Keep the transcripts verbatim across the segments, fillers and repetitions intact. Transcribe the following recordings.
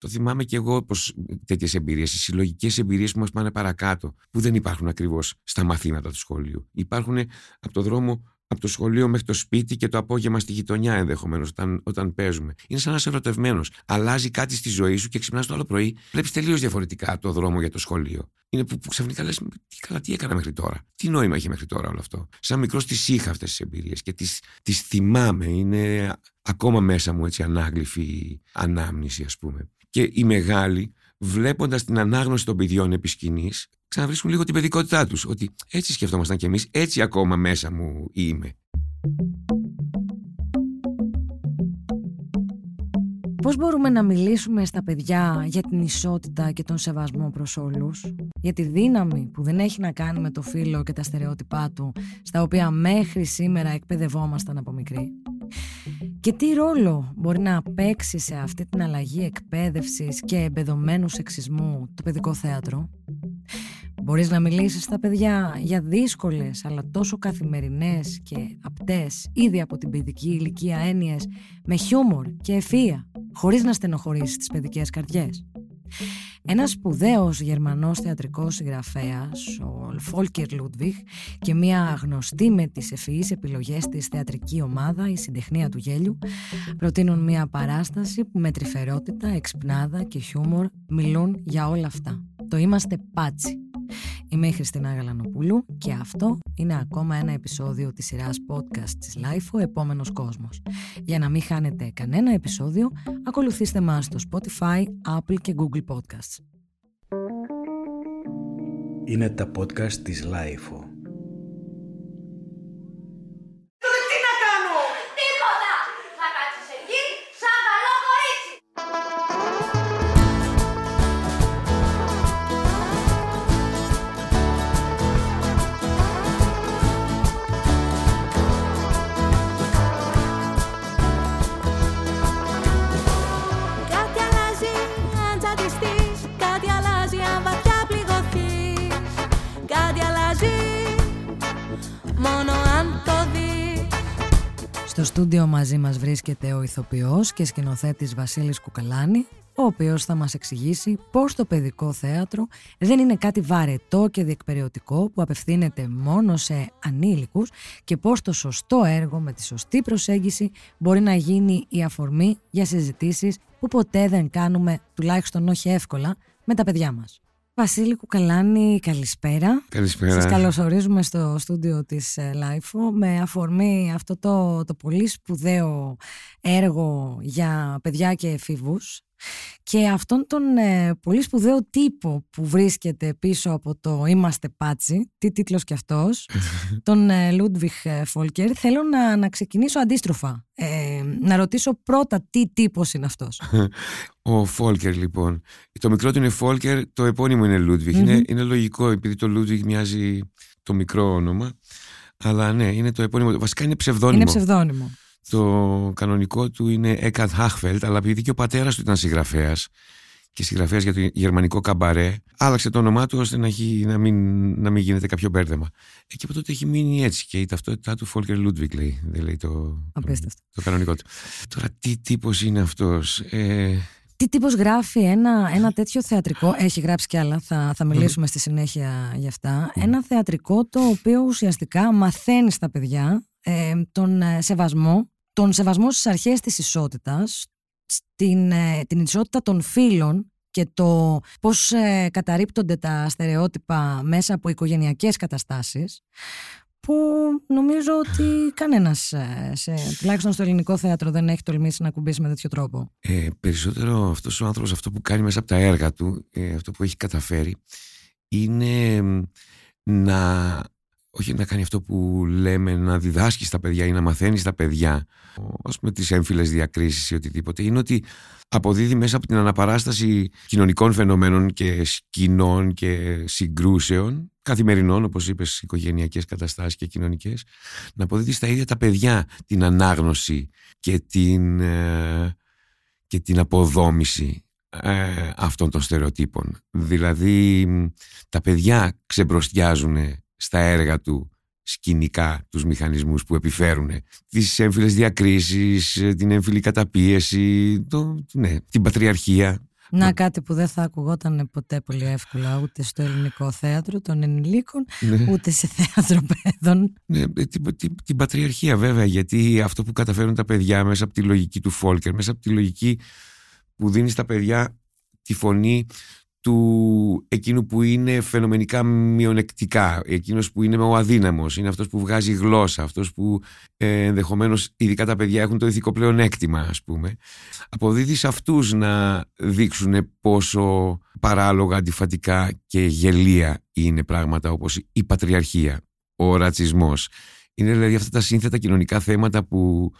Το θυμάμαι και εγώ πως τέτοιες εμπειρίες, οι συλλογικές εμπειρίες που μας πάνε παρακάτω, που δεν υπάρχουν ακριβώς στα μαθήματα του σχολείου. Υπάρχουν από το δρόμο, από το σχολείο μέχρι το σπίτι και το απόγευμα στη γειτονιά ενδεχομένως, όταν, όταν παίζουμε. Είναι σαν να είσαι ερωτευμένος. Αλλάζει κάτι στη ζωή σου και ξυπνάς το άλλο πρωί. Βλέπεις τελείως διαφορετικά το δρόμο για το σχολείο. Είναι που, που ξαφνικά λες, τι καλά, τι έκανα μέχρι τώρα. Τι νόημα είχε μέχρι τώρα όλο αυτό. Σαν μικρός τις είχα αυτές τις εμπειρίες και τις, τις θυμάμαι. Είναι ακόμα μέσα μου έτσι ανάγλυφη ανάμνηση, ας πούμε. Και οι μεγάλοι, βλέποντας την ανάγνωση των παιδιών επί σκηνής, ξαναβρίσκουν λίγο την παιδικότητά τους. Ότι έτσι σκεφτόμασταν κι εμείς, έτσι ακόμα μέσα μου είμαι. Πώς μπορούμε να μιλήσουμε στα παιδιά για την ισότητα και τον σεβασμό προς όλους, για τη δύναμη που δεν έχει να κάνει με το φύλο και τα στερεότυπά του, στα οποία μέχρι σήμερα εκπαιδευόμασταν από μικροί. Και τι ρόλο μπορεί να παίξει σε αυτή την αλλαγή εκπαίδευσης και εμπεδομένου σεξισμού το παιδικό θέατρο. Μπορείς να μιλήσεις στα παιδιά για δύσκολες αλλά τόσο καθημερινές και απτές ήδη από την παιδική ηλικία έννοιες με χιούμορ και ευφυΐα, χωρίς να στενοχωρήσεις τις παιδικές καρδιές. Ένας σπουδαίος γερμανός θεατρικός συγγραφέας, ο Volker Ludwig, και μια γνωστή με τις ευφυείς επιλογές της θεατρική ομάδα, η Συντεχνία του Γέλιου, προτείνουν μια παράσταση που με τρυφερότητα, εξυπνάδα και χιούμορ μιλούν για όλα αυτά. Το Είμαστε Πάτσι. Είμαι η Χριστίνα Γαλανοπούλου και αυτό είναι ακόμα ένα επεισόδιο της σειράς podcast της λάιφο, Επόμενος Κόσμος. Για να μην χάνετε κανένα επεισόδιο, ακολουθήστε μας στο Spotify, Apple και Google Podcasts. Είναι τα podcast της λάιφο. Τώρα τι να κάνω! Τίποτα! Θα κάτσεις εκεί σαν καλό κορίτσι! Στο στούντιο μαζί μας βρίσκεται ο ηθοποιός και σκηνοθέτης Βασίλης Κουκαλάνι, ο οποίος θα μας εξηγήσει πώς το παιδικό θέατρο δεν είναι κάτι βαρετό και διεκπεριωτικό που απευθύνεται μόνο σε ανήλικους και πώς το σωστό έργο με τη σωστή προσέγγιση μπορεί να γίνει η αφορμή για συζητήσεις που ποτέ δεν κάνουμε, τουλάχιστον όχι εύκολα, με τα παιδιά μας. Βασίλη Κουκαλάνι, καλησπέρα. Καλησπέρα. Σας καλωσορίζουμε στο στούντιο της λάιφο με αφορμή αυτό το, το πολύ σπουδαίο έργο για παιδιά και εφήβους και αυτόν τον ε, πολύ σπουδαίο τύπο που βρίσκεται πίσω από το Είμαστε Πάτσι, τι τίτλος κι αυτός, τον ε, Λούντβιχ Φόλκερ. Θέλω να, να ξεκινήσω αντίστροφα, ε, να ρωτήσω πρώτα τι τύπος είναι αυτός. Ο Φόλκερ, λοιπόν. Το μικρό του είναι Φόλκερ, το επώνυμο είναι Λούντβιχ. Mm-hmm. Είναι, είναι λογικό, επειδή το Λούντβιχ μοιάζει το μικρό όνομα, αλλά ναι, είναι το επώνυμο. Βασικά είναι ψευδόνυμο. Είναι ψευδόνυμο. Το κανονικό του είναι Eckart Hachfeld, αλλά επειδή και ο πατέρας του ήταν συγγραφέας και συγγραφέας για το γερμανικό καμπαρέ, άλλαξε το όνομά του ώστε να, έχει, να, μην, να μην γίνεται κάποιο μπέρδεμα. Ε, και από τότε έχει μείνει έτσι και η ταυτότητά του Volker Ludwig, λέει, δεν λέει το, απίστευτο. Το κανονικό του. Τώρα τι τύπος είναι αυτός... Ε... Τι τύπος γράφει ένα, ένα τέτοιο θεατρικό, έχει γράψει κι άλλα, θα, θα μιλήσουμε στη συνέχεια γι' αυτά, ένα θεατρικό το οποίο ουσιαστικά μαθαίνει στα παιδιά ε, τον σεβασμό, τον σεβασμό στις αρχές της ισότητας, την, ε, την ισότητα των φύλων και το πώς ε, καταρρίπτονται τα στερεότυπα μέσα από οικογενειακές καταστάσεις, που νομίζω ότι κανένας, σε, τουλάχιστον στο ελληνικό θέατρο, δεν έχει τολμήσει να κουμπίσει με τέτοιο τρόπο. Ε, περισσότερο αυτός ο άνθρωπος, αυτό που κάνει μέσα από τα έργα του, ε, αυτό που έχει καταφέρει, είναι να, όχι να κάνει αυτό που λέμε, να διδάσκει στα παιδιά ή να μαθαίνει στα παιδιά, ας πούμε, τις έμφυλες διακρίσεις ή οτιδήποτε, είναι ότι αποδίδει μέσα από την αναπαράσταση κοινωνικών φαινομένων και σκηνών και συγκρούσεων, καθημερινών, όπως είπες, οικογενειακές καταστάσεις και κοινωνικές, να αποδίδει στα ίδια τα παιδιά την ανάγνωση και την, ε, και την αποδόμηση ε, αυτών των στερεοτύπων. Δηλαδή, τα παιδιά ξεμπροστιάζουν στα έργα του σκηνικά τους μηχανισμούς που επιφέρουν τις έμφυλες διακρίσεις, την έμφυλη καταπίεση, το, ναι, την πατριαρχία. Να κάτι που δεν θα ακουγόταν ποτέ πολύ εύκολα ούτε στο ελληνικό θέατρο των ενηλίκων, ναι, ούτε σε θέατρο παιδών. Ναι, την, την, την πατριαρχία βέβαια, γιατί αυτό που καταφέρουν τα παιδιά μέσα από τη λογική του Φόλκερ, μέσα από τη λογική που δίνει στα παιδιά τη φωνή του εκείνου που είναι φαινομενικά μειονεκτικά, εκείνος που είναι ο αδύναμος, είναι αυτός που βγάζει γλώσσα, αυτός που ε, ενδεχομένως ειδικά τα παιδιά έχουν το ηθικό πλεονέκτημα, ας πούμε. Αποδίδει σε αυτούς να δείξουν πόσο παράλογα, αντιφατικά και γελία είναι πράγματα όπως η πατριαρχία, ο ρατσισμός. Είναι δηλαδή αυτά τα σύνθετα κοινωνικά θέματα που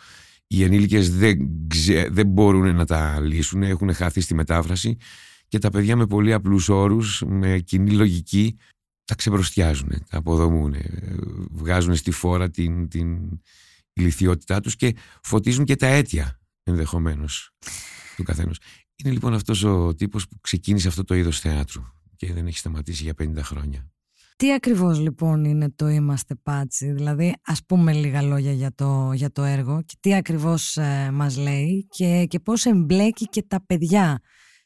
οι ενήλικες δεν, ξε, δεν μπορούν να τα λύσουν, έχουν χαθεί στη μετάφραση. Και τα παιδιά με πολύ απλούς όρους, με κοινή λογική, τα ξεπροστιάζουν, τα αποδομούν, βγάζουν στη φόρα την, την ηλιθιότητά τους και φωτίζουν και τα αίτια ενδεχομένως του καθένας. Είναι λοιπόν αυτός ο τύπος που ξεκίνησε αυτό το είδος θεάτρου και δεν έχει σταματήσει για πενήντα χρόνια. Τι ακριβώς λοιπόν είναι το Είμαστε Πάτσι, δηλαδή ας πούμε λίγα λόγια για το, για το έργο και τι ακριβώς ε, μας λέει και, και πώς εμπλέκει και τα παιδιά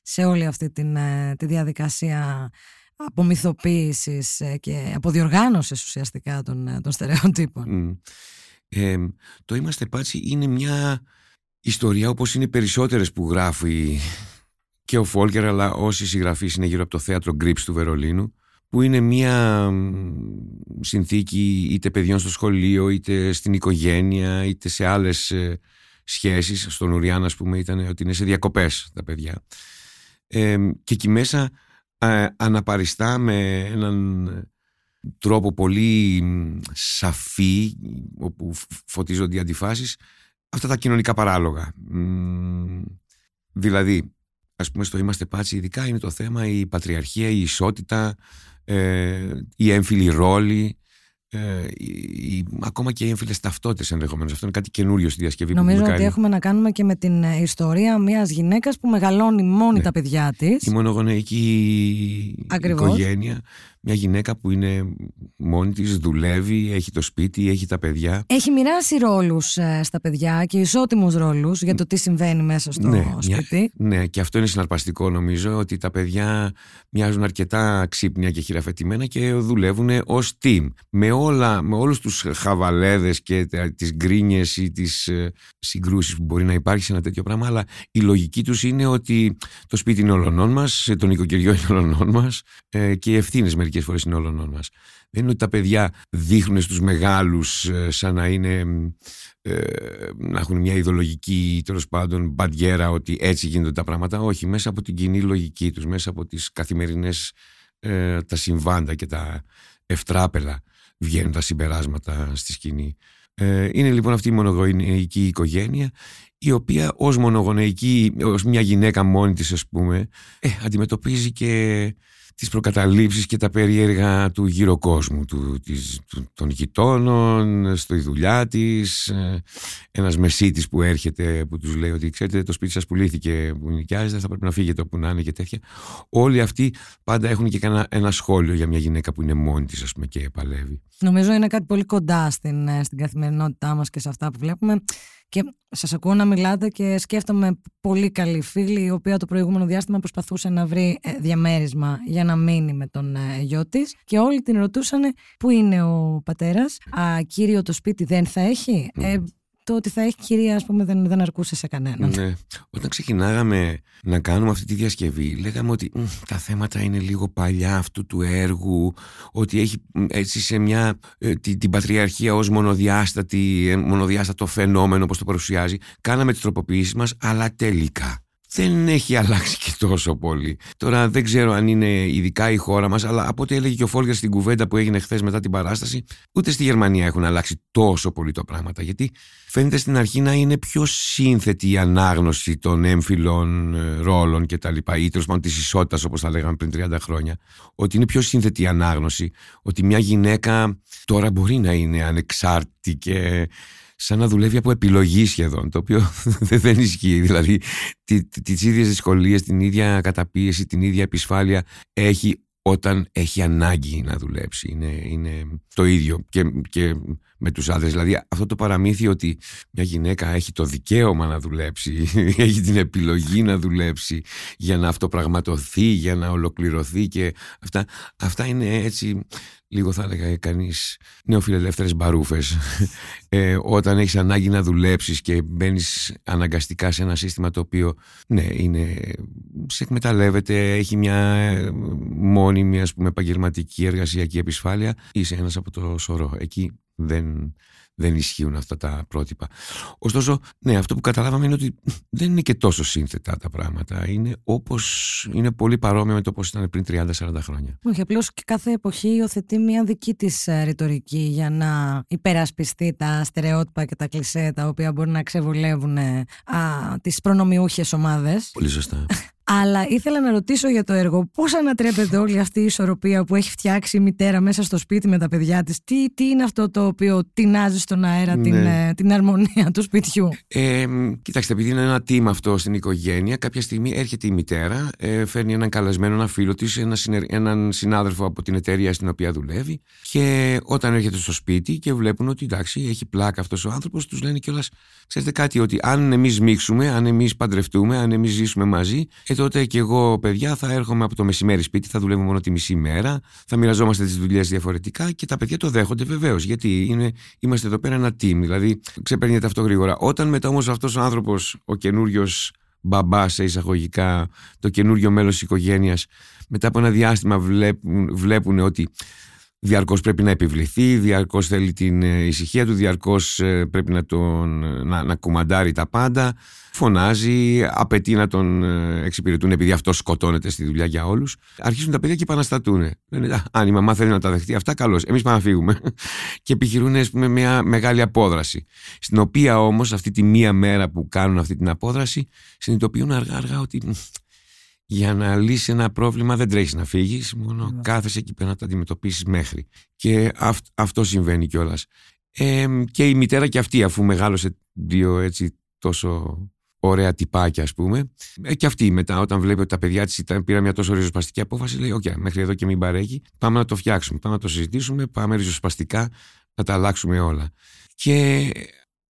σε όλη αυτή την, τη διαδικασία απομυθοποίησης και αποδιοργάνωσης ουσιαστικά των, των στερεοτύπων. Ε, το Είμαστε Πάτσι είναι μια ιστορία όπως είναι περισσότερες που γράφει και ο Φόλκερ, αλλά όσοι συγγραφείς είναι γύρω από το θέατρο Γρύψ του Βερολίνου, που είναι μια συνθήκη είτε παιδιών στο σχολείο, είτε στην οικογένεια, είτε σε άλλες σχέσεις. Στον Νουριάν, ας πούμε, ήταν ότι είναι σε διακοπές τα παιδιά. Ε, και εκεί μέσα ε, αναπαριστά με έναν τρόπο πολύ σαφή, όπου φωτίζονται οι αντιφάσεις, αυτά τα κοινωνικά παράλογα. Μ, δηλαδή, ας πούμε, στο Είμαστε Πάτσι ειδικά είναι το θέμα η πατριαρχία, η ισότητα, ε, οι έμφυλοι ρόλοι, Ε, η, ακόμα και οι έμφυλες ταυτότητες ενδεχομένως. Αυτό είναι κάτι καινούριο στη διασκευή. Νομίζω που ότι έχουμε να κάνουμε και με την ιστορία μιας γυναίκας που μεγαλώνει μόνη, ναι, τα παιδιά της. Η μονογονεϊκή οικογένεια. Μια γυναίκα που είναι μόνη της, δουλεύει, έχει το σπίτι, έχει τα παιδιά. Έχει μοιράσει ρόλους ε, στα παιδιά και ισότιμους ρόλους για το τι συμβαίνει μέσα στο, ναι, σπίτι. Μια, ναι, και αυτό είναι συναρπαστικό νομίζω, ότι τα παιδιά μοιάζουν αρκετά ξύπνια και χειραφετημένα και δουλεύουν ως team. Με, όλα, με όλους τους χαβαλέδες και τις γκρίνιες ή τις συγκρούσεις που μπορεί να υπάρχει σε ένα τέτοιο πράγμα, αλλά η λογική τους είναι ότι το σπίτι είναι όλων μας, το νοικοκυριό είναι όλων μας ε, και οι ευθύνες μερικές φορές είναι όλων μας. Δεν είναι ότι τα παιδιά δείχνουν στους μεγάλους ε, σαν να είναι ε, να έχουν μια ιδεολογική, τέλος πάντων, μπαντιέρα ότι έτσι γίνονται τα πράγματα. Όχι, μέσα από την κοινή λογική τους, μέσα από τις καθημερινές ε, τα συμβάντα και τα ευτράπελα βγαίνουν τα συμπεράσματα στη σκηνή. Ε, είναι λοιπόν αυτή η μονογονεϊκή οικογένεια, η οποία ως μονογονεϊκή, ως μια γυναίκα μόνη της, ας πούμε, ε, αντιμετωπίζει και τις προκαταλήψεις και τα περίεργα του γύρω κόσμου, του, της, του, των γειτόνων, στη δουλειά της. Ένας μεσίτης που έρχεται, που τους λέει ότι ξέρετε το σπίτι σας πουλήθηκε, που νοικιάζετε, θα πρέπει να φύγετε όπου να είναι και τέτοια. Όλοι αυτοί πάντα έχουν και ένα, ένα σχόλιο για μια γυναίκα που είναι μόνη της, ας πούμε, και παλεύει. Νομίζω είναι κάτι πολύ κοντά στην, στην καθημερινότητά μας και σε αυτά που βλέπουμε. Και σας ακούω να μιλάτε και σκέφτομαι πολύ καλή φίλη, η οποία το προηγούμενο διάστημα προσπαθούσε να βρει διαμέρισμα για να μείνει με τον γιο της. Και όλοι την ρωτούσανε πού είναι ο πατέρας, α, κύριο το σπίτι δεν θα έχει. Mm. Ε, το ότι θα έχει κυρία, ας πούμε, δεν, δεν αρκούσε σε κανέναν. Ναι. Όταν ξεκινάγαμε να κάνουμε αυτή τη διασκευή, λέγαμε ότι τα θέματα είναι λίγο παλιά αυτού του έργου, ότι έχει έτσι σε μια, ε, την, την πατριαρχία ως μονοδιάστατη, μονοδιάστατο φαινόμενο, όπως το παρουσιάζει. Κάναμε τις τροποποιήσεις μας, αλλά τελικά δεν έχει αλλάξει και τόσο πολύ. Τώρα δεν ξέρω αν είναι ειδικά η χώρα μας, αλλά από ό,τι έλεγε και ο Φόλκερ στην κουβέντα που έγινε χθες μετά την παράσταση, ούτε στη Γερμανία έχουν αλλάξει τόσο πολύ τα πράγματα. Γιατί φαίνεται στην αρχή να είναι πιο σύνθετη η ανάγνωση των έμφυλων ρόλων κτλ. Ή τέλος πάντων της ισότητας, όπως τα λέγαμε πριν τριάντα χρόνια. Ότι είναι πιο σύνθετη η ανάγνωση. Ότι μια γυναίκα τώρα μπορεί να είναι ανεξάρτητη και σαν να δουλεύει από επιλογή σχεδόν, το οποίο δεν ισχύει. Δηλαδή, τις ίδιες δυσκολίες, την ίδια καταπίεση, την ίδια επισφάλεια έχει όταν έχει ανάγκη να δουλέψει. Είναι, είναι το ίδιο και, και με τους άντρες. Δηλαδή αυτό το παραμύθι ότι μια γυναίκα έχει το δικαίωμα να δουλέψει, έχει την επιλογή να δουλέψει για να αυτοπραγματωθεί, για να ολοκληρωθεί και αυτά, αυτά είναι έτσι λίγο θα έλεγα κανείς νεοφιλελεύθερες μπαρούφες. Ε, όταν έχεις ανάγκη να δουλέψεις και μπαίνεις αναγκαστικά σε ένα σύστημα το οποίο ναι, είναι, σε εκμεταλλεύεται, έχει μια μόνιμη ας πούμε επαγγελματική εργασιακή επισφάλεια, είσαι ένας από το σωρό. Εκεί δεν, δεν ισχύουν αυτά τα πρότυπα. Ωστόσο, ναι, αυτό που καταλάβαμε είναι ότι δεν είναι και τόσο σύνθετα τα πράγματα. Είναι, όπως, είναι πολύ παρόμοια με το πώς ήταν πριν τριάντα σαράντα χρόνια. Όχι, απλώς και κάθε εποχή υιοθετεί μια δική της ρητορική για να υπερασπιστεί τα στερεότυπα και τα κλισέ τα οποία μπορεί να ξεβολεύουν α, τις προνομιούχες ομάδες. Πολύ σωστά. Αλλά ήθελα να ρωτήσω για το έργο. Πώς ανατρέπεται όλη αυτή η ισορροπία που έχει φτιάξει η μητέρα μέσα στο σπίτι με τα παιδιά της? Τι, τι είναι αυτό το οποίο τεινάζει στον αέρα ναι. την, την αρμονία του σπιτιού? Ε, κοιτάξτε, επειδή είναι ένα team αυτό στην οικογένεια, κάποια στιγμή έρχεται η μητέρα, ε, φέρνει έναν καλεσμένο, ένα φίλο της, ένα συνε, έναν συνάδελφο από την εταιρεία στην οποία δουλεύει. Και όταν έρχεται στο σπίτι και βλέπουν ότι εντάξει, έχει πλάκα αυτός ο άνθρωπος, τους λένε κιόλας, ξέρετε κάτι, ότι αν εμείς μίξουμε, αν εμείς παντρευτούμε, αν εμείς ζήσουμε μαζί. Και τότε και εγώ, παιδιά, θα έρχομαι από το μεσημέρι σπίτι, θα δουλεύουμε μόνο τη μισή μέρα, θα μοιραζόμαστε τις δουλειές διαφορετικά και τα παιδιά το δέχονται βεβαίως, γιατί είναι, είμαστε εδώ πέρα ένα team, δηλαδή ξεπερνιέται αυτό γρήγορα. Όταν μετά όμως αυτός ο άνθρωπος, ο καινούριος μπαμπά σε εισαγωγικά, το καινούριο μέλος της οικογένειας, μετά από ένα διάστημα βλέπουν, βλέπουν ότι διαρκώς πρέπει να επιβληθεί, διαρκώς θέλει την ησυχία του, διαρκώς πρέπει να, τον, να, να κουμαντάρει τα πάντα, φωνάζει, απαιτεί να τον εξυπηρετούν επειδή αυτός σκοτώνεται στη δουλειά για όλους. Αρχίζουν τα παιδιά και επαναστατούν. Λένε, αν η μαμά θέλει να τα δεχτεί αυτά, καλώς, εμείς πάμε να φύγουμε. Και επιχειρούν ας πούμε, μια μεγάλη απόδραση. Στην οποία όμως αυτή τη μία μέρα που κάνουν αυτή την απόδραση, συνειδητοποιούν αργά-αργά ότι... Για να λύσει ένα πρόβλημα δεν τρέχεις να φύγεις, μόνο yeah. κάθεσαι εκεί πέρα να τα αντιμετωπίσεις μέχρι. Και αυ, αυτό συμβαίνει κιόλας. Ε, και η μητέρα κι αυτή, αφού μεγάλωσε δύο έτσι τόσο ωραία τυπάκια, ας πούμε, ε, και αυτή μετά, όταν βλέπει ότι τα παιδιά της πήραν μια τόσο ριζοσπαστική απόφαση, λέει: Οκ, okay, μέχρι εδώ και μην παρέχει, πάμε να το φτιάξουμε, πάμε να το συζητήσουμε, πάμε ριζοσπαστικά να τα αλλάξουμε όλα. Και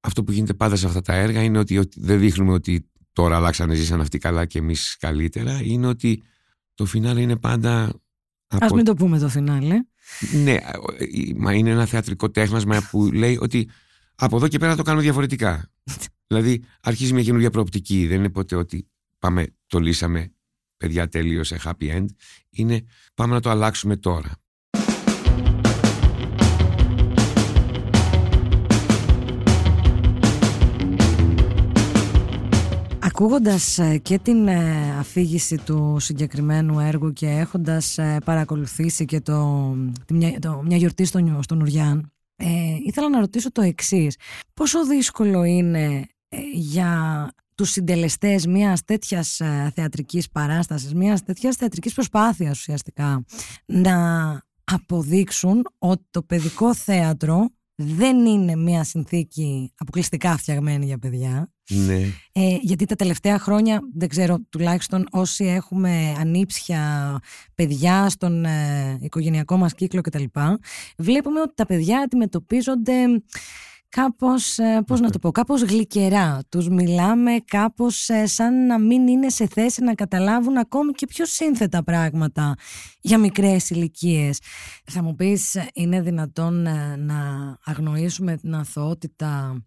αυτό που γίνεται πάντα σε αυτά τα έργα είναι ότι, ότι δεν δείχνουμε ότι. Τώρα αλλάξανε, ζήσαν αυτοί καλά και εμείς καλύτερα. Είναι ότι το φινάλε είναι πάντα. Από... Ας μην το πούμε το φινάλε. Ναι, μα είναι ένα θεατρικό τέχνασμα που λέει ότι από εδώ και πέρα το κάνουμε διαφορετικά. Δηλαδή αρχίζει μια καινούργια προοπτική. Δεν είναι ποτέ ότι πάμε, το λύσαμε, παιδιά τελείωσε, happy end. Είναι πάμε να το αλλάξουμε τώρα. Ακούγοντας και την αφήγηση του συγκεκριμένου έργου και έχοντας παρακολουθήσει και το, το, το μια γιορτή στο, στο Νουριάν, ε, ήθελα να ρωτήσω το εξής. Πόσο δύσκολο είναι για τους συντελεστές μιας τέτοιας θεατρικής παράστασης, μιας τέτοιας θεατρικής προσπάθειας ουσιαστικά, να αποδείξουν ότι το παιδικό θέατρο δεν είναι μια συνθήκη αποκλειστικά φτιαγμένη για παιδιά? Ναι. Ε, γιατί τα τελευταία χρόνια, δεν ξέρω, τουλάχιστον όσοι έχουμε ανήψια παιδιά στον ε, οικογενειακό μας κύκλο κτλ, βλέπουμε ότι τα παιδιά αντιμετωπίζονται κάπως, ε, πώς να το πω, κάπως γλυκερά. Τους μιλάμε κάπως ε, σαν να μην είναι σε θέση να καταλάβουν ακόμη και πιο σύνθετα πράγματα για μικρές ηλικίες. Θα μου πεις, είναι δυνατόν ε, να αγνοήσουμε την αθωότητα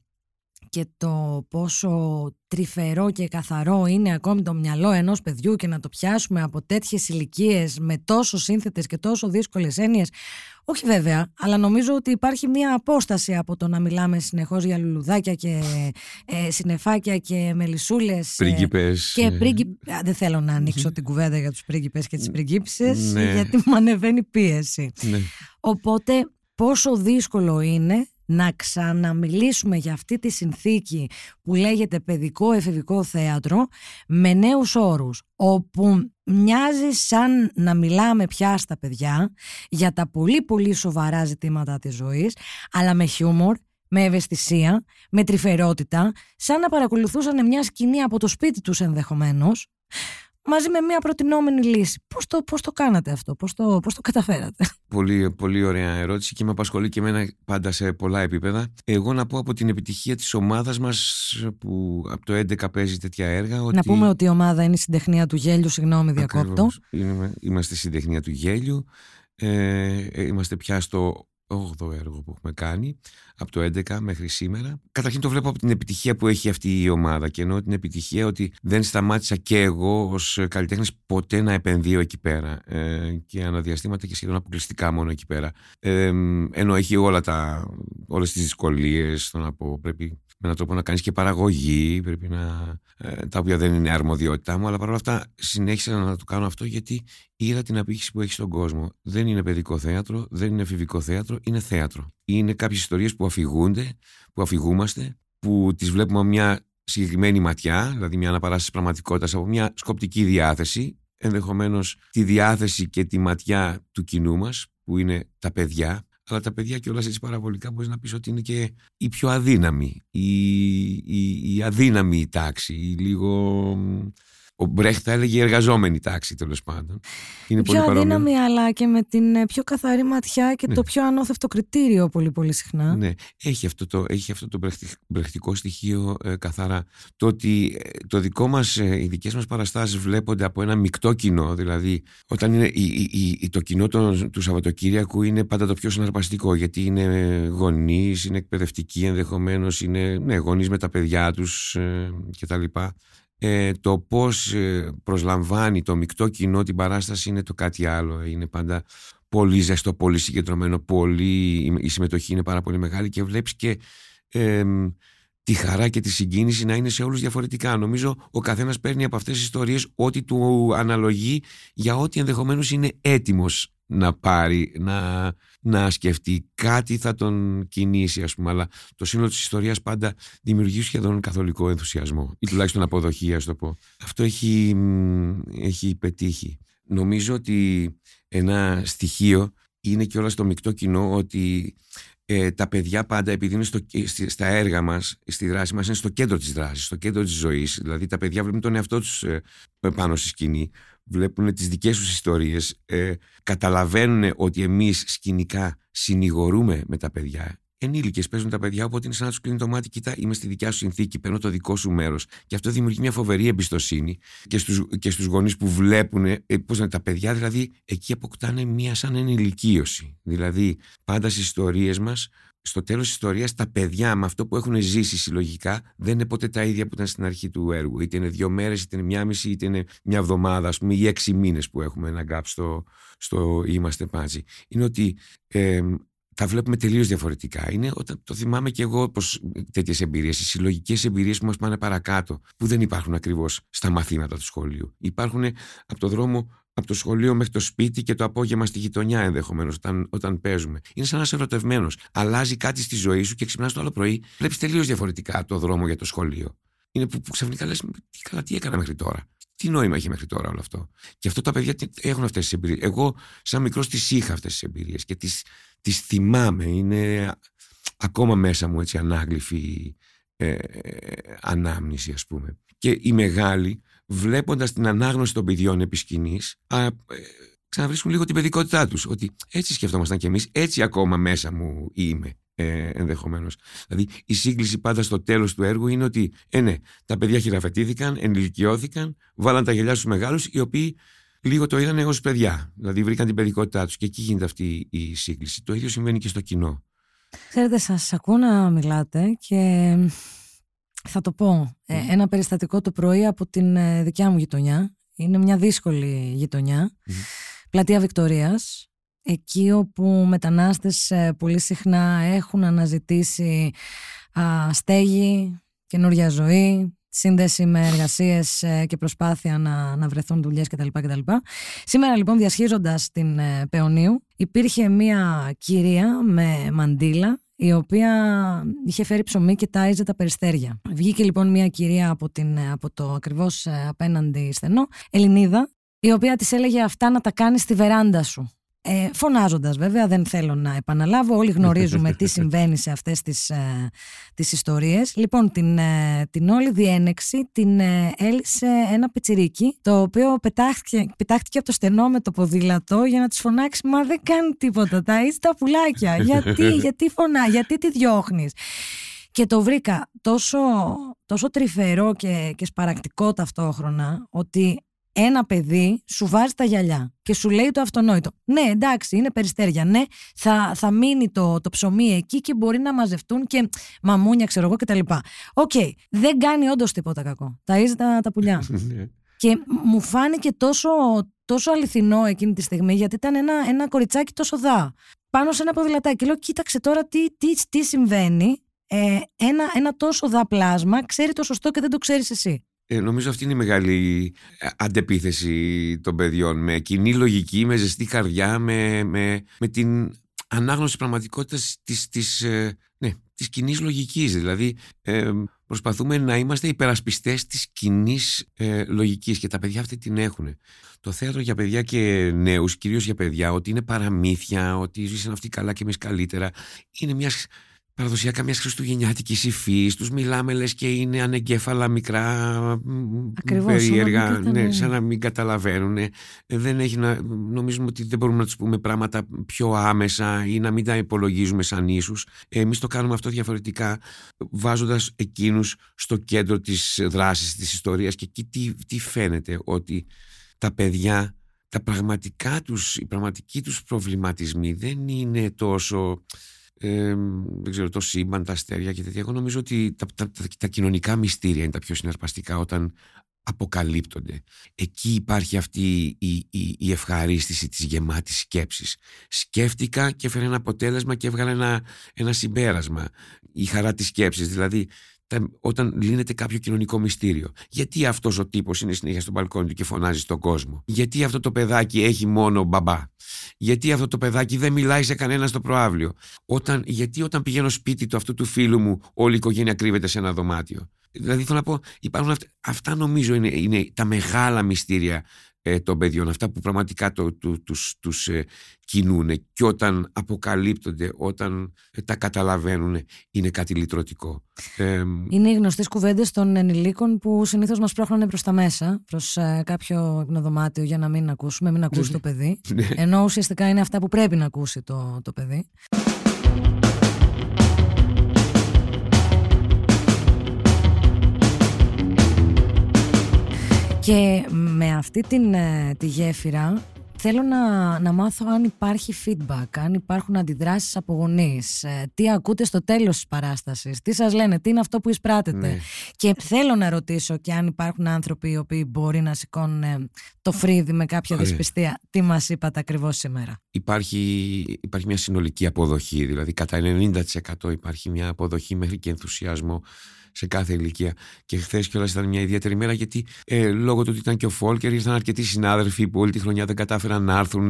και το πόσο τρυφερό και καθαρό είναι ακόμη το μυαλό ενός παιδιού και να το πιάσουμε από τέτοιες ηλικίες με τόσο σύνθετες και τόσο δύσκολες έννοιες? Όχι βέβαια, αλλά νομίζω ότι υπάρχει μια απόσταση από το να μιλάμε συνεχώς για λουλουδάκια και ε, συννεφάκια και μελισσούλες. Πρίγκιπες. Και πρίγκιπ... Α, δεν θέλω να ανοίξω την κουβέντα για τους πρίγκιπες και τις πριγκίψες, ναι. γιατί μου ανεβαίνει πίεση. Ναι. Οπότε πόσο δύσκολο είναι να ξαναμιλήσουμε για αυτή τη συνθήκη που λέγεται παιδικό εφηβικό θέατρο με νέους όρους, όπου μοιάζει σαν να μιλάμε πια στα παιδιά για τα πολύ πολύ σοβαρά ζητήματα της ζωής, αλλά με χιούμορ, με ευαισθησία, με τρυφερότητα, σαν να παρακολουθούσαν μια σκηνή από το σπίτι τους ενδεχομένως, μαζί με μια προτινόμενη λύση. Πώς το, πώς το κάνατε αυτό, πώς το, πώς το καταφέρατε? Πολύ, πολύ ωραία ερώτηση και με απασχολεί και εμένα πάντα σε πολλά επίπεδα. Εγώ να πω από την επιτυχία της ομάδας μας που από το έντεκα παίζει τέτοια έργα. Ότι... Να πούμε ότι η ομάδα είναι η Συντεχνία του Γέλιου, συγγνώμη διακόπτω. Είμαστε η Συντεχνία του Γέλιου, ε, είμαστε πια στο όγδοο έργο που έχουμε κάνει από το έντεκα μέχρι σήμερα. Καταρχήν το βλέπω από την επιτυχία που έχει αυτή η ομάδα και εννοώ την επιτυχία ότι δεν σταμάτησα και εγώ ως καλλιτέχνης ποτέ να επενδύω εκεί πέρα ε, και αναδιαστήματα και σχεδόν αποκλειστικά μόνο εκεί πέρα, ε, ενώ έχει όλα τα, όλες τις δυσκολίες, το να πω, πρέπει με έναν τρόπο να κάνεις και παραγωγή, πρέπει να, ε, τα οποία δεν είναι αρμοδιότητά μου, αλλά παρόλα αυτά συνέχισα να το κάνω αυτό γιατί είδα την απήχηση που έχει στον κόσμο. Δεν είναι παιδικό θέατρο, δεν είναι εφηβικό θέατρο, είναι θέατρο. Είναι κάποιες ιστορίες που αφηγούνται, που αφηγούμαστε, που τις βλέπουμε από μια συγκεκριμένη ματιά, δηλαδή μια αναπαράσταση πραγματικότητας από μια σκοπτική διάθεση, ενδεχομένως τη διάθεση και τη ματιά του κοινού μας, που είναι τα παιδιά. Αλλά τα παιδιά και όλα έτσι παραβολικά μπορείς να πεις ότι είναι και η πιο αδύναμη, η, η, η αδύναμη τάξη, η λίγο... Ο Μπρέχ θα έλεγε η εργαζόμενη τάξη, τέλος πάντων. Είναι πιο πολύ αδύναμη παρόμοιο, αλλά και με την πιο καθαρή ματιά και ναι, το πιο ανώθευτο κριτήριο πολύ πολύ συχνά. Ναι, έχει αυτό το, έχει αυτό το μπρεχτικό στοιχείο ε, καθαρά. Το ότι το δικό μας, ε, οι δικές μας παραστάσεις βλέπονται από ένα μεικτό κοινό, δηλαδή όταν είναι η, η, η, το κοινό το, του Σαββατοκύριακου είναι πάντα το πιο συναρπαστικό, γιατί είναι γονείς, είναι εκπαιδευτικοί ενδεχομένως, είναι ναι, γονείς με τα παιδιά τους ε, κτλ. Ε, το πώς προσλαμβάνει το μεικτό κοινό την παράσταση είναι το κάτι άλλο. Είναι πάντα πολύ ζεστό, πολύ συγκεντρωμένο, πολύ... η συμμετοχή είναι πάρα πολύ μεγάλη και βλέπεις και ε, τη χαρά και τη συγκίνηση να είναι σε όλους διαφορετικά. Νομίζω ο καθένας παίρνει από αυτές τις ιστορίες ό,τι του αναλογεί για ό,τι ενδεχομένως είναι έτοιμος να πάρει, να, να σκεφτεί. Κάτι θα τον κινήσει, ας πούμε. Αλλά το σύνολο της ιστορίας πάντα δημιουργεί σχεδόν καθολικό ενθουσιασμό ή τουλάχιστον αποδοχή, ας το πω. Αυτό έχει, έχει πετύχει. Νομίζω ότι ένα στοιχείο είναι και όλα στο μεικτό κοινό ότι ε, τα παιδιά πάντα, επειδή είναι στο, στα έργα μας, στη δράση μας, είναι στο κέντρο της δράσης, στο κέντρο της ζωής. Δηλαδή τα παιδιά βλέπουν τον εαυτό τους ε, πάνω στη σκηνή, βλέπουν τις δικές τους ιστορίες, ε, καταλαβαίνουν ότι εμείς σκηνικά συνηγορούμε με τα παιδιά. Ενήλικες παίζουν τα παιδιά, οπότε είναι σαν να τους κλείνει το μάτι. Κοίτα, είμαι στη δικιά σου συνθήκη, παίρνω το δικό σου μέρος. Και αυτό δημιουργεί μια φοβερή εμπιστοσύνη και στους, και στους γονείς που βλέπουν. Ε, πώς είναι, τα παιδιά δηλαδή εκεί αποκτάνε μια σαν ενηλικίωση. Δηλαδή, πάντα στις ιστορίες μας, στο τέλος της ιστορίας, τα παιδιά με αυτό που έχουν ζήσει συλλογικά δεν είναι ποτέ τα ίδια που ήταν στην αρχή του έργου. Είτε είναι δύο μέρες, είτε είναι μία μισή, είτε είναι μια εβδομάδα, ας πούμε, ή έξι μήνες που έχουμε ένα γκάπ στο, στο Είμαστε Πάτσι. Είναι ότι ε, τα βλέπουμε τελείως διαφορετικά. Είναι όταν το θυμάμαι και εγώ πως τέτοιες εμπειρίες, οι συλλογικές εμπειρίες που μας πάνε παρακάτω, που δεν υπάρχουν ακριβώς στα μαθήματα του σχολείου. Υπάρχουν από το δρόμο, από το σχολείο μέχρι το σπίτι και το απόγευμα στη γειτονιά ενδεχομένως, όταν, όταν παίζουμε. Είναι σαν να είσαι ερωτευμένος. Αλλάζει κάτι στη ζωή σου και ξυπνάς το άλλο πρωί. Βλέπεις τελείως διαφορετικά το δρόμο για το σχολείο. Είναι που, που ξαφνικά λες, τι, καλά, τι έκανα μέχρι τώρα. Τι νόημα έχει μέχρι τώρα όλο αυτό. Και αυτό τα παιδιά έχουν αυτές τις εμπειρίες. Εγώ, σαν μικρός, τις είχα αυτές τις εμπειρίες και τις, τις θυμάμαι. Είναι ακόμα μέσα μου έτσι ανάγλυφη ε, ε, ανάμνηση, ας πούμε. Και οι μεγάλοι, βλέποντας την ανάγνωση των παιδιών επί σκηνής, α, ε, ξαναβρίσκουν λίγο την παιδικότητά τους. Ότι έτσι σκεφτόμασταν κι εμείς, έτσι ακόμα μέσα μου είμαι. Ε, ενδεχομένως. Δηλαδή η σύγκληση πάντα στο τέλος του έργου είναι ότι ε, ναι, τα παιδιά χειραφετήθηκαν, ενηλικιώθηκαν, βάλαν τα γυαλιά στους μεγάλους, οι οποίοι λίγο το είδαν ως παιδιά. Δηλαδή βρήκαν την παιδικότητά τους και εκεί γίνεται αυτή η σύγκληση. Το ίδιο συμβαίνει και στο κοινό. Ξέρετε, σας ακούω να μιλάτε και θα το πω. Ε, ένα περιστατικό το πρωί από την ε, δικιά μου γειτονιά. Είναι μια δύσκολη γειτονιά. Mm-hmm. Πλατεία Βικτωρίας. Εκεί όπου μετανάστες πολύ συχνά έχουν αναζητήσει α, στέγη, καινούρια ζωή, σύνδεση με εργασίες και προσπάθεια να, να βρεθούν δουλειές κτλ, κτλ. Σήμερα λοιπόν, διασχίζοντας την Παιωνίου, υπήρχε μια κυρία με μαντήλα η οποία είχε φέρει ψωμί και τάιζε τα περιστέρια. Βγήκε λοιπόν μια κυρία από, την, από το ακριβώς απέναντι στενό, Ελληνίδα, η οποία της έλεγε αυτά να τα κάνεις στη βεράντα σου. Ε, φωνάζοντας βέβαια, δεν θέλω να επαναλάβω, όλοι γνωρίζουμε τι συμβαίνει σε αυτές τις, ε, τις ιστορίες. Λοιπόν, την, ε, την όλη διένεξη την ε, έλυσε ένα πιτσιρίκι, το οποίο πετάχτηκε, πετάχτηκε από το στενό με το ποδήλατο για να τους φωνάξει, μα δεν κάνει τίποτα, τα είσαι τα πουλάκια, γιατί, γιατί φωνά, γιατί τη διώχνεις. Και το βρήκα τόσο, τόσο τρυφερό και, και σπαρακτικό ταυτόχρονα, ότι ένα παιδί σου βάζει τα γυαλιά και σου λέει το αυτονόητο. Ναι, εντάξει, είναι περιστέρια. Ναι, θα, θα μείνει το, το ψωμί εκεί και μπορεί να μαζευτούν και μαμούνια, ξέρω εγώ κτλ. Οκ, okay, δεν κάνει όντως τίποτα κακό. Ταΐζει τα, τα πουλιά. Και μου φάνηκε τόσο, τόσο αληθινό εκείνη τη στιγμή, γιατί ήταν ένα, ένα κοριτσάκι τόσο δά. Πάνω σε ένα ποδηλατάκι. Λέω, κοίταξε τώρα τι, τι, τι συμβαίνει. Ε, ένα, ένα τόσο δά πλάσμα ξέρει το σωστό και δεν το ξέρεις εσύ. Ε, νομίζω αυτή είναι η μεγάλη αντεπίθεση των παιδιών, με κοινή λογική, με ζεστή καρδιά, με, με, με την ανάγνωση πραγματικότητας της, της, ε, ναι, της κοινής λογικής. Δηλαδή ε, προσπαθούμε να είμαστε υπερασπιστές της κοινής ε, λογικής, και τα παιδιά αυτή την έχουν. Το θέατρο για παιδιά και νέους, κυρίως για παιδιά, ότι είναι παραμύθια, ότι ζήσαν αυτοί καλά και εμείς καλύτερα, είναι μια... παραδοσιακά μιας χριστουγεννιάτικης υφής, τους μιλάμε λες και είναι ανεγκέφαλα μικρά, ακριβώς, περίεργα, σαν να, ναι, σαν να μην καταλαβαίνουν. Δεν έχει να, νομίζουμε ότι δεν μπορούμε να τους πούμε πράγματα πιο άμεσα ή να μην τα υπολογίζουμε σαν ίσους. Εμείς το κάνουμε αυτό διαφορετικά, βάζοντας εκείνους στο κέντρο της δράσης, της ιστορίας, και εκεί τι, τι φαίνεται, ότι τα παιδιά, τα πραγματικά τους, οι πραγματικοί τους προβληματισμοί δεν είναι τόσο... Ε, δεν ξέρω, το σύμπαν, τα αστέρια και τέτοια. Εγώ νομίζω ότι τα, τα, τα, τα κοινωνικά μυστήρια είναι τα πιο συναρπαστικά όταν αποκαλύπτονται. Εκεί υπάρχει αυτή η, η, η ευχαρίστηση της γεμάτης σκέψης. Σκέφτηκα και έφερε ένα αποτέλεσμα και έβγαλε ένα, ένα συμπέρασμα. Η χαρά της σκέψης, δηλαδή τα, όταν λύνεται κάποιο κοινωνικό μυστήριο. Γιατί αυτός ο τύπος είναι συνέχεια στο μπαλκόνι του και φωνάζει στον κόσμο? Γιατί αυτό το παιδάκι έχει μόνο μπαμπά? Γιατί αυτό το παιδάκι δεν μιλάει σε κανένα στο προαύλιο? Όταν, γιατί όταν πηγαίνω σπίτι του αυτού του φίλου μου, όλη η οικογένεια κρύβεται σε ένα δωμάτιο? Δηλαδή θέλω να πω, υπάρχουν αυτά, αυτά νομίζω είναι, είναι τα μεγάλα μυστήρια ε, των παιδιών, αυτά που πραγματικά το, το, τους, τους ε, κινούν, και όταν αποκαλύπτονται, όταν ε, τα καταλαβαίνουν, είναι κάτι λυτρωτικό. Ε, είναι οι γνωστές κουβέντες των ενηλίκων που συνήθως μας πρόχνανε προς τα μέσα, προς ε, κάποιο υπνοδωμάτιο, για να μην ακούσουμε, μην ακούσει το παιδί, ενώ ουσιαστικά είναι αυτά που πρέπει να ακούσει το, το παιδί. Και με αυτή την, τη γέφυρα θέλω να, να μάθω αν υπάρχει feedback, αν υπάρχουν αντιδράσεις από γονείς, τι ακούτε στο τέλος της παράστασης, τι σας λένε, τι είναι αυτό που εισπράτετε. Ναι. Και θέλω να ρωτήσω και αν υπάρχουν άνθρωποι οι οποίοι μπορεί να σηκώνουν το φρύδι με κάποια Ωραία. δυσπιστία. Τι μας είπατε ακριβώς σήμερα? Υπάρχει, υπάρχει μια συνολική αποδοχή, δηλαδή κατά ενενήντα τοις εκατό υπάρχει μια αποδοχή μέχρι και ενθουσιασμό σε κάθε ηλικία. Και χθες κιόλας ήταν μια ιδιαίτερη μέρα, γιατί ε, λόγω του ότι ήταν και ο Φόλκερ, ήρθαν αρκετοί συνάδελφοι που όλη τη χρονιά δεν κατάφεραν να έρθουν.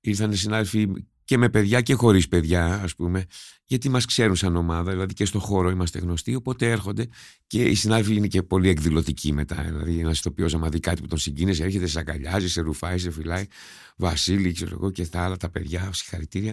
Ήρθαν συνάδελφοι και με παιδιά και χωρίς παιδιά, ας πούμε, γιατί μας ξέρουν σαν ομάδα, δηλαδή και στο χώρο είμαστε γνωστοί. Οπότε έρχονται, και οι συνάδελφοι είναι και πολύ εκδηλωτικοί μετά. Δηλαδή, ένας ηθοποιός, άμα δει κάτι που τον συγκίνησε, έρχεται, σε αγκαλιάζει, σε ρουφάει, σε φυλάει. Βασίλη, ξέρω εγώ, και τα άλλα τα παιδιά, συγχαρητήρια.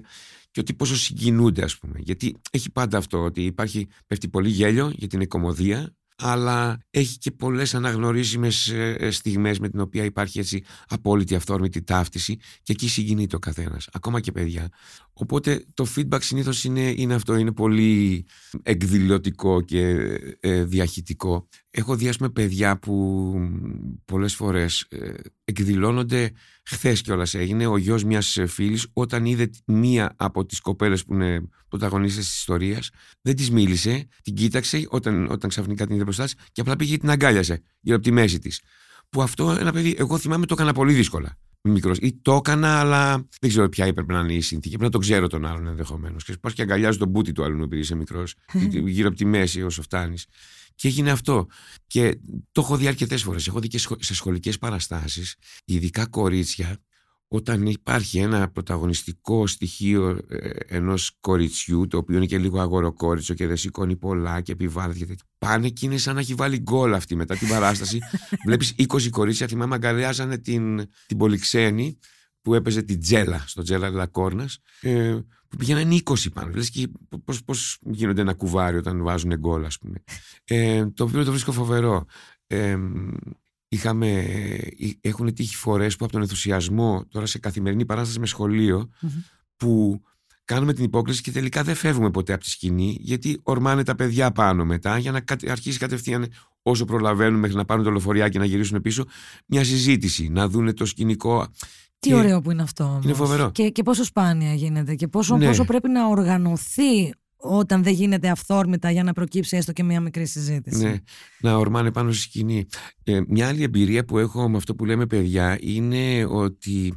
Και ότι πόσο συγκινούνται, ας πούμε. Γιατί έχει πάντα αυτό, ότι υπάρχει, πέφτει πολύ γέλιο για την κωμωδία, αλλά έχει και πολλές αναγνωρίσιμες στιγμές με την οποία υπάρχει έτσι απόλυτη αυθόρμητη ταύτιση, και εκεί συγκινείται ο καθένας, ακόμα και παιδιά. Οπότε το feedback συνήθως είναι, είναι αυτό, είναι πολύ εκδηλωτικό και ε, διαχυτικό. Έχω δει, ας πούμε, παιδιά που πολλές φορές ε, εκδηλώνονται. Χθες κιόλας έγινε, ο γιος μιας φίλης, όταν είδε μία από τις κοπέλες που είναι πρωταγωνίστες της ιστορίας, δεν της μίλησε, την κοίταξε όταν, όταν ξαφνικά την είδε μπροστά της, και απλά πήγε και την αγκάλιασε γύρω από τη μέση της. Που αυτό, ένα παιδί, εγώ θυμάμαι, το έκανα πολύ δύσκολα. Μικρός. Ή το έκανα, αλλά δεν ξέρω ποια έπρεπε να είναι η συνθήκη. Πρέπει να τον ξέρω τον άλλον ενδεχομένως. Και πας και αγκαλιάζει τον μπούτι του άλλου επειδή είσαι μικρός, γύρω από τη μέση όσο φτάνεις. Και έγινε αυτό. Και το έχω δει αρκετές φορές. Έχω δει και σε σχολικές παραστάσεις, ειδικά κορίτσια, όταν υπάρχει ένα πρωταγωνιστικό στοιχείο ενός κοριτσιού, το οποίο είναι και λίγο αγοροκόριτσο και δεν σηκώνει πολλά και επιβάλλεται. Πάνε και είναι σαν να έχει βάλει γκολ αυτή μετά την παράσταση. Βλέπεις είκοσι κορίτσια, θυμάμαι, αγκαλιάζανε την, την Πολυξένη, που έπαιζε την τζέλα στο τζέλα Λακόρνας, ε, που πηγαίναν είκοσι πάνω. Λες και πώς, πώς γίνονται ένα κουβάρι όταν βάζουν γκολ, ας πούμε. Ε, το οποίο το βρίσκω φοβερό. Ε, είχαμε, έχουν τύχει φορές που από τον ενθουσιασμό, τώρα σε καθημερινή παράσταση με σχολείο, mm-hmm. που κάνουμε την υπόκριση και τελικά δεν φεύγουμε ποτέ από τη σκηνή, γιατί ορμάνε τα παιδιά πάνω μετά για να αρχίσει κατευθείαν, όσο προλαβαίνουν μέχρι να πάρουν το λεωφορείο και να γυρίσουν πίσω, μια συζήτηση, να δούνε το σκηνικό. Τι και... ωραίο που είναι αυτό όμως. Είναι φοβερό. Και, και πόσο σπάνια γίνεται και πόσο, ναι. πόσο πρέπει να οργανωθεί όταν δεν γίνεται αυθόρμητα για να προκύψει έστω και μια μικρή συζήτηση. Ναι, να ορμάνε πάνω στη σκηνή. Ε, μια άλλη εμπειρία που έχω με αυτό που λέμε παιδιά είναι ότι...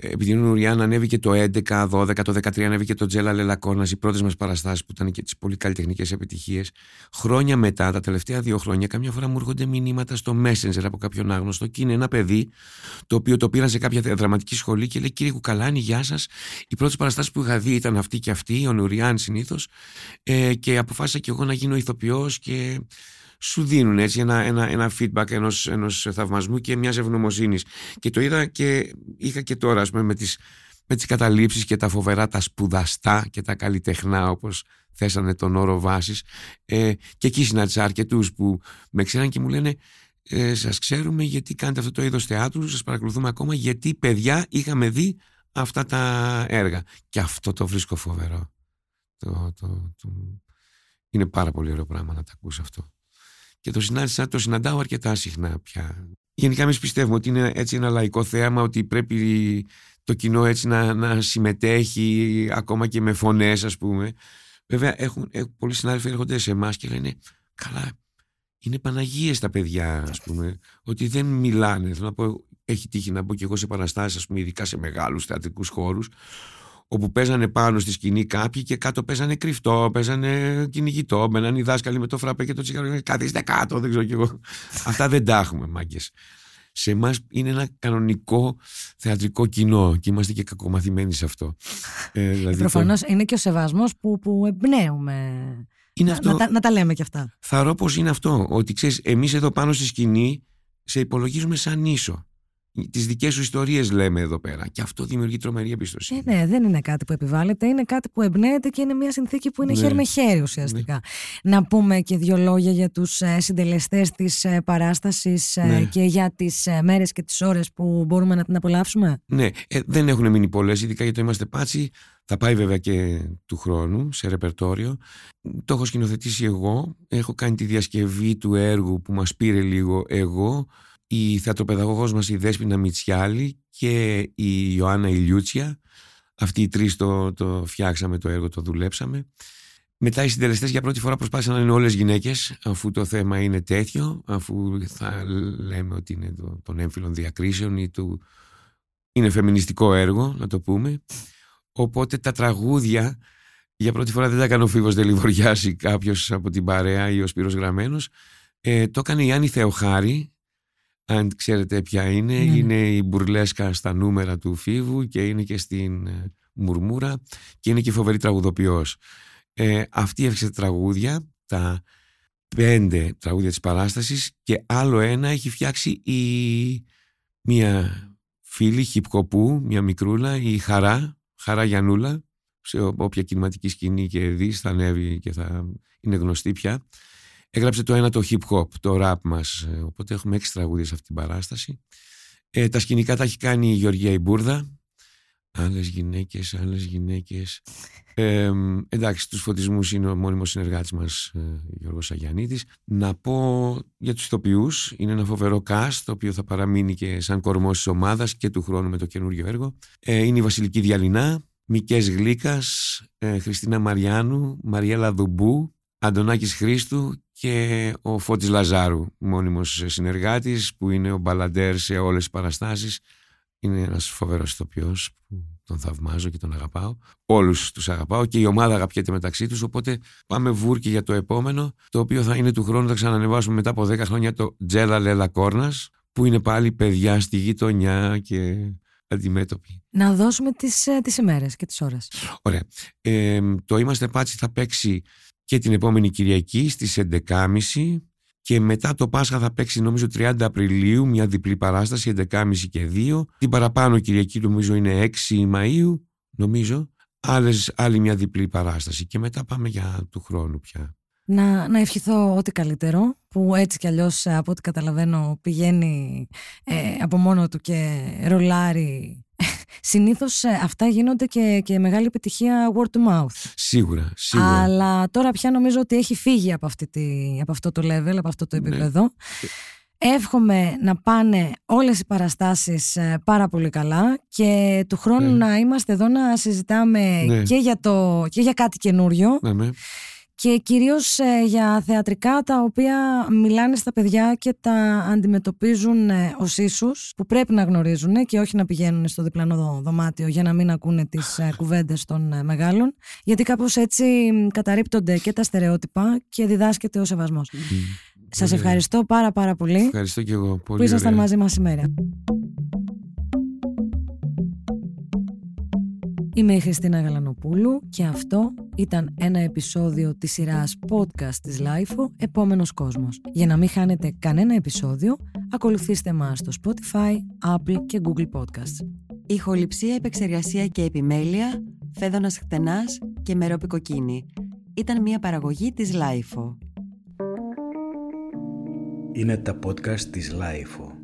Επειδή η Νουριάν ανέβηκε το έντεκα, δώδεκα, το δεκατρία, ανέβηκε το Τζέλα Λελακόρνας, οι πρώτες μας παραστάσεις που ήταν και τις πολύ καλλιτεχνικές επιτυχίες. Χρόνια μετά, τα τελευταία δύο χρόνια, καμιά φορά μου έρχονται μηνύματα στο Messenger από κάποιον άγνωστο και είναι ένα παιδί το οποίο το πήραν σε κάποια δραματική σχολή και λέει: «Κύριε Κουκαλάνι, γεια σας. Οι πρώτες παραστάσεις που είχα δει ήταν αυτή και αυτή, ο Νουριάν συνήθως, ε, και αποφάσισα κι εγώ να γίνω ηθοποιός». Και σου δίνουν έτσι ένα, ένα, ένα feedback ενός, ενός θαυμασμού και μιας ευγνωμοσύνης. Και το είδα και είχα και τώρα, ας πούμε, με τις, με τις καταλήψεις και τα φοβερά, τα σπουδαστά και τα καλλιτεχνά, όπως θέσανε τον όρο βάσης. Ε, και εκεί συνάντησα αρκετούς που με ξέραν και μου λένε: ε, «Σας ξέρουμε γιατί κάνετε αυτό το είδος θεάτρου, σας παρακολουθούμε ακόμα, γιατί παιδιά είχαμε δει αυτά τα έργα». Και αυτό το βρίσκω φοβερό. Το, το, το... Είναι πάρα πολύ ωραίο πράγμα να τα ακούς αυτό. Και το, συνάντησα, το συναντάω αρκετά συχνά πια. Γενικά εμείς πιστεύουμε ότι είναι έτσι ένα λαϊκό θέαμα, ότι πρέπει το κοινό έτσι να, να συμμετέχει ακόμα και με φωνές, ας πούμε. Βέβαια έχουν, έχουν, πολλοί συνάδελφοι έρχονται σε εμάς και λένε: «Καλά, είναι Παναγίες τα παιδιά», ας πούμε, ότι δεν μιλάνε. Θέλω να πω, έχει τύχει να μπω και εγώ σε παραστάσεις, ας πούμε, ειδικά σε μεγάλους θεατρικούς χώρους, όπου παίζανε πάνω στη σκηνή κάποιοι και κάτω παίζανε κρυφτό, παίζανε κυνηγητό, μπαίναν οι δάσκαλοι με το φραπέ και το τσιγάρο. «Καθίστε κάτω», δεν ξέρω κι εγώ. Αυτά δεν τα έχουμε, μάγκες. Σε εμάς είναι ένα κανονικό θεατρικό κοινό και είμαστε και κακομαθημένοι σε αυτό. Ε, δηλαδή προφανώς το... είναι και ο σεβασμός που, που εμπνέουμε. Είναι αυτό... να, να, να τα λέμε κι αυτά. Θα ρω πως είναι αυτό, ότι ξέρεις, εμείς εδώ πάνω στη σκηνή σε υπολογίζουμε σαν ίσο. Τις δικές σου ιστορίες λέμε εδώ πέρα. Και αυτό δημιουργεί τρομερή εμπιστοσύνη. Ε, ναι, δεν είναι κάτι που επιβάλλεται, είναι κάτι που εμπνέεται και είναι μια συνθήκη που είναι ναι. χέρι με χέρι ουσιαστικά. Ναι. Να πούμε και δύο λόγια για τους συντελεστές της παράστασης ναι. και για τις μέρες και τις ώρες που μπορούμε να την απολαύσουμε. Ναι, ε, δεν έχουν μείνει πολλές, ειδικά γιατί είμαστε Πάτσι. Θα πάει βέβαια και του χρόνου σε ρεπερτόριο. Το έχω σκηνοθετήσει εγώ. Έχω κάνει τη διασκευή του έργου που μας πήρε λίγο εγώ. Η θεατροπαιδαγωγός μας η Δέσποινα Μιτσιάλη και η Ιωάννα Ηλιούτσια. Αυτοί οι τρεις το, το φτιάξαμε το έργο, το δουλέψαμε. Μετά οι συντελεστές για πρώτη φορά προσπάθησαν να είναι όλες γυναίκες, αφού το θέμα είναι τέτοιο, αφού θα λέμε ότι είναι το, των έμφυλων διακρίσεων ή του... είναι φεμινιστικό έργο, να το πούμε. Οπότε τα τραγούδια για πρώτη φορά δεν τα έκανε ο Φίβος Δελιβοριάς ή κάποιος από την παρέα ή ο Σπύρος Γραμμένος. Ε, το έκανε η Γιάννη Θεοχάρη. Αν ξέρετε ποια είναι, ναι. είναι η μπουρλέσκα στα νούμερα του Φίβου και είναι και στην Μουρμούρα και είναι και φοβερή τραγουδοποιός. Ε, αυτή έφτιαξε τραγούδια, τα πέντε τραγούδια της παράστασης και άλλο ένα έχει φτιάξει η... μια φίλη χιπκοπού, μια μικρούλα, η Χαρά, Χαρά Γιαννούλα, σε όποια κινηματική σκηνή και δεις θα ανέβει και θα είναι γνωστή πια. Έγραψε το ένα το hip-hop, το rap μας, οπότε έχουμε έξι τραγούδια σε αυτή την παράσταση. Ε, τα σκηνικά τα έχει κάνει η Γεωργία Ιμπούρδα. Άλλες γυναίκες, άλλες γυναίκες. Ε, εντάξει, τους φωτισμούς είναι ο μόνιμος συνεργάτης μας, Γιώργος Αγιαννίτης. Να πω για τους ηθοποιούς, είναι ένα φοβερό cast, το οποίο θα παραμείνει και σαν κορμός της ομάδας και του χρόνου με το καινούργιο έργο. Ε, είναι η Βασιλική Διαλινά, Μικές Γλίκας, ε, Χριστίνα Μαριάνου, Μαριέλα Δουμπού, Αντωνάκης Χρήστου και ο Φώτης Λαζάρου, μόνιμος συνεργάτης που είναι ο μπαλαντέρ σε όλες τις παραστάσεις. Είναι ένας φοβερός ηθοποιός που τον θαυμάζω και τον αγαπάω. Όλους τους αγαπάω και η ομάδα αγαπιέται μεταξύ τους, οπότε πάμε βούρκι για το επόμενο, το οποίο θα είναι του χρόνου, θα ξανανεβάσουμε μετά από δέκα χρόνια το Τζέλα Λελακόρνας, που είναι πάλι παιδιά στη γειτονιά και... αντιμέτωποι. Να δώσουμε τις, τις ημέρες και τις ώρες. Ωραία. Ε, το Είμαστε Πάτσι θα παίξει και την επόμενη Κυριακή στις έντεκα και τριάντα Και μετά το Πάσχα θα παίξει νομίζω τριάντα Απριλίου μια διπλή παράσταση, έντεκα και μισή και δύο. Την παραπάνω Κυριακή νομίζω είναι έξι Μαΐου, νομίζω. Άλλες, άλλη μια διπλή παράσταση. Και μετά πάμε για του χρόνου πια. Να, να ευχηθώ ό,τι καλύτερο, που έτσι κι αλλιώς από ό,τι καταλαβαίνω πηγαίνει ε, από μόνο του και ρολάρει. Συνήθως αυτά γίνονται και, και μεγάλη επιτυχία word to mouth. Σίγουρα, σίγουρα. Αλλά τώρα πια νομίζω ότι έχει φύγει από, αυτή τη, από αυτό το level, από αυτό το επίπεδο. Ναι. Εύχομαι να πάνε όλες οι παραστάσεις πάρα πολύ καλά και του χρόνου ναι. να είμαστε εδώ να συζητάμε ναι. και, για το, και για κάτι καινούριο. Ναι, ναι. Και κυρίως για θεατρικά τα οποία μιλάνε στα παιδιά και τα αντιμετωπίζουν ως ίσους που πρέπει να γνωρίζουν και όχι να πηγαίνουν στο διπλανό δωμάτιο για να μην ακούνε τις κουβέντες των μεγάλων, γιατί κάπως έτσι καταρρίπτονται και τα στερεότυπα και διδάσκεται ο σεβασμός. Mm. Σας ευχαριστώ πάρα πάρα πολύ. Ευχαριστώ και εγώ. Πολύ που ήσασταν ωραία. Μαζί μας σήμερα. Είμαι η Χριστίνα Γαλανοπούλου και αυτό ήταν ένα επεισόδιο της σειράς podcast της λάιφο «Επόμενος κόσμος». Για να μην χάνετε κανένα επεισόδιο, ακολουθήστε μας στο Spotify, Apple και Google Podcasts. Ηχοληψία, επεξεργασία και επιμέλεια, Φαίδωνας Χτενάς και Μερόπη Κοκκίνη. Ήταν μια παραγωγή της λάιφο. Είναι τα podcast της λάιφο.